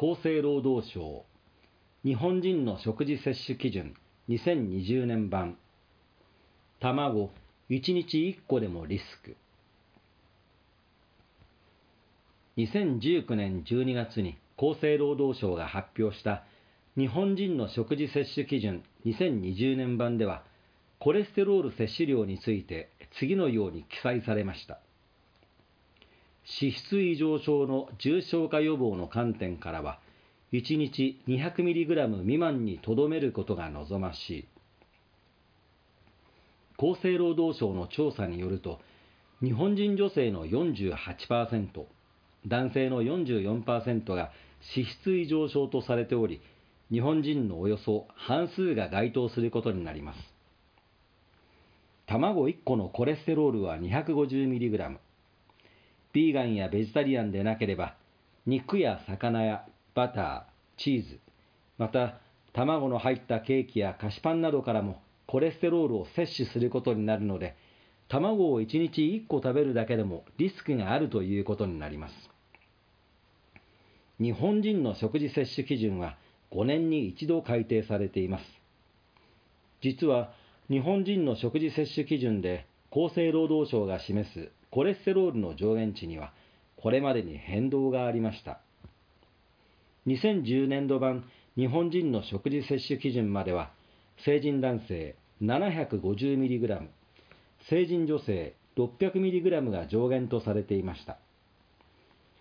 厚生労働省日本人の食事摂取基準2020年版卵1日1個でもリスク。2019年12月に厚生労働省が発表した日本人の食事摂取基準2020年版では、コレステロール摂取量について次のように記載されました。脂質異常症の重症化予防の観点からは、1日 200mg 未満にとどめることが望ましい。厚生労働省の調査によると、日本人女性の 48%、男性の 44% が脂質異常症とされており、日本人のおよそ半数が該当することになります。卵1個のコレステロールは 250mg。ビーガンやベジタリアンでなければ、肉や魚やバター、チーズ、また卵の入ったケーキや菓子パンなどからもコレステロールを摂取することになるので、卵を1日1個食べるだけでもリスクがあるということになります。日本人の食事摂取基準は5年に一度改定されています。実は日本人の食事摂取基準で厚生労働省が示すコレステロールの上限値にはこれまでに変動がありました。2010年度版日本人の食事摂取基準までは、成人男性 750mg、成人女性 600mg が上限とされていました。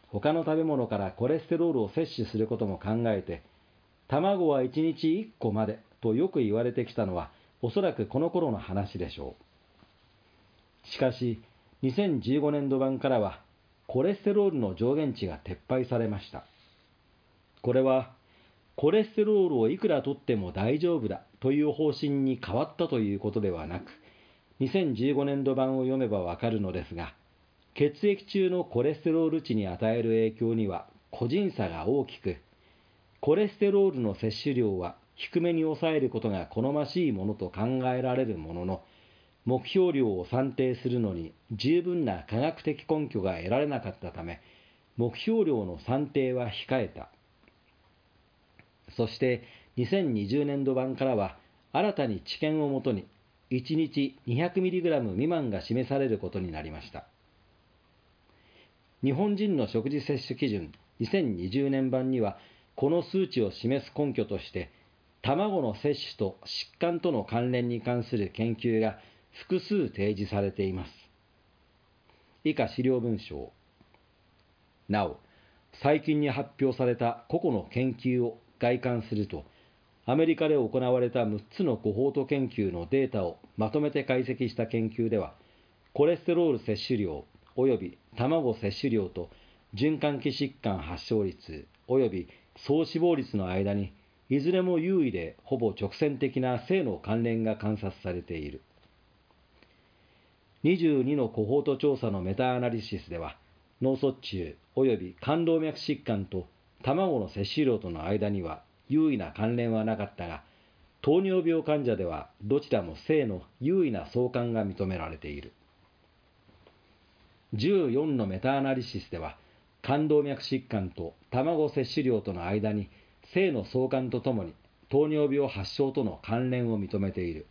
他の食べ物からコレステロールを摂取することも考えて、卵は1日1個までとよく言われてきたのは、おそらくこの頃の話でしょう。しかし、2015年度版からは、コレステロールの上限値が撤廃されました。これは、コレステロールをいくら摂っても大丈夫だという方針に変わったということではなく、2015年度版を読めばわかるのですが、血液中のコレステロール値に与える影響には個人差が大きく、コレステロールの摂取量は低めに抑えることが好ましいものと考えられるものの、目標量を算定するのに十分な科学的根拠が得られなかったため、目標量の算定は控えた。そして2020年度版からは、新たに知見をもとに1日 200mg 未満が示されることになりました。日本人の食事摂取基準2020年版には、この数値を示す根拠として、卵の摂取と疾患との関連に関する研究が複数提示されています。以下資料文章。なお、最近に発表された個々の研究を概観すると、アメリカで行われた6つのコホート研究のデータをまとめて解析した研究では、コレステロール摂取量および卵摂取量と循環器疾患発症率および総死亡率の間に、いずれも有意でほぼ直線的な正の関連が観察されている。22のコホート調査のメタアナリシスでは、脳卒中および冠動脈疾患と卵の摂取量との間には有意な関連はなかったが、糖尿病患者ではどちらも正の有意な相関が認められている。14のメタアナリシスでは、冠動脈疾患と卵摂取量との間に性の相関とともに糖尿病発症との関連を認めている。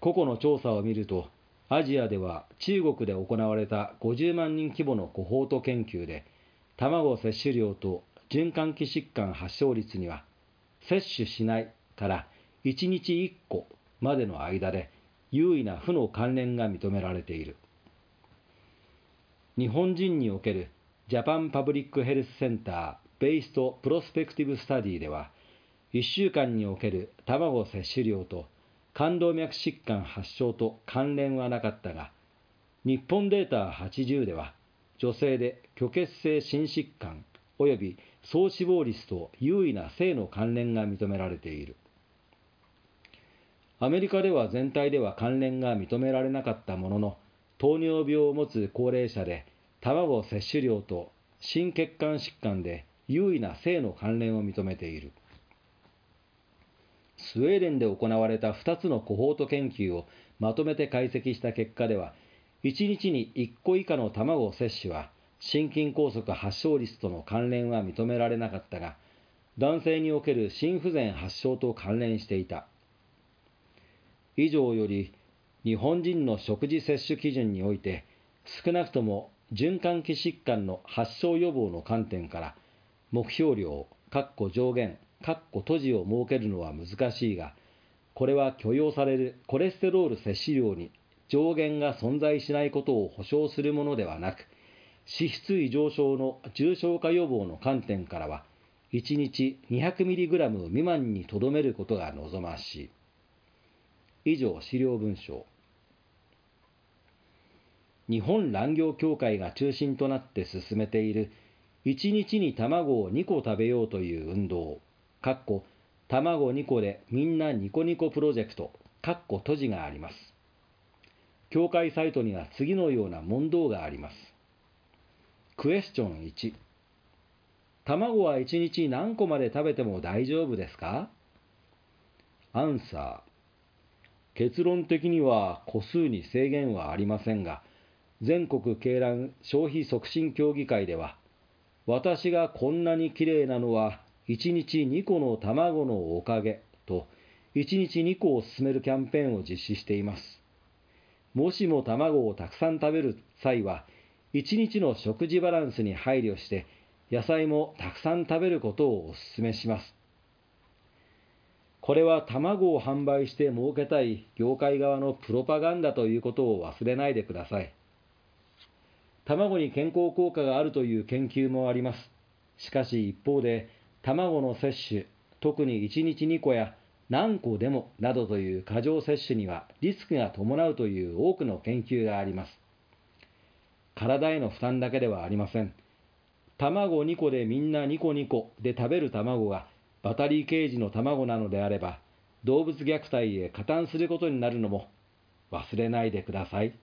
個々の調査を見ると、アジアでは中国で行われた50万人規模のコホート研究で、卵摂取量と循環器疾患発症率には、摂取しないから1日1個までの間で有意な負の関連が認められている。日本人におけるジャパンパブリックヘルスセンターベイストプロスペクティブスタディでは、1週間における卵摂取量と冠動脈疾患発症と関連はなかったが、日本データ80では、女性で虚血性心疾患および総死亡率と有意な性の関連が認められている。アメリカでは全体では関連が認められなかったものの、糖尿病を持つ高齢者で卵摂取量と心血管疾患で有意な性の関連を認めている。スウェーデンで行われた2つのコホート研究をまとめて解析した結果では、1日に1個以下の卵摂取は心筋梗塞発症率との関連は認められなかったが、男性における心不全発症と関連していた。以上より、日本人の食事摂取基準において、少なくとも循環器疾患の発症予防の観点から、目標量、上限、閉じを設けるのは難しいが、これは許容されるコレステロール摂取量に上限が存在しないことを保証するものではなく、脂質異常症の重症化予防の観点からは、1日 200mg 未満にとどめることが望ましい。以上、資料文章。日本卵業協会が中心となって進めている1日に卵を2個食べようという運動、卵2個でみんなニコニコプロジェクト、閉じがあります。協会サイトには次のような問答があります。クエスチョン1、卵は1日何個まで食べても大丈夫ですか？アンサー、結論的には個数に制限はありませんが、全国鶏卵消費促進協議会では、私がこんなにきれいなのは1日2個の卵のおかげと、1日2個を勧めるキャンペーンを実施しています。もしも卵をたくさん食べる際は、1日の食事バランスに配慮して、野菜もたくさん食べることをお勧めします。これは卵を販売して儲けたい業界側のプロパガンダということを忘れないでください。卵に健康効果があるという研究もあります。しかし一方で、卵の摂取、特に1日2個や何個でもなどという過剰摂取にはリスクが伴うという多くの研究があります。体への負担だけではありません。卵2個でみんなニコニコで食べる卵がバタリーケージの卵なのであれば、動物虐待へ加担することになるのも忘れないでください。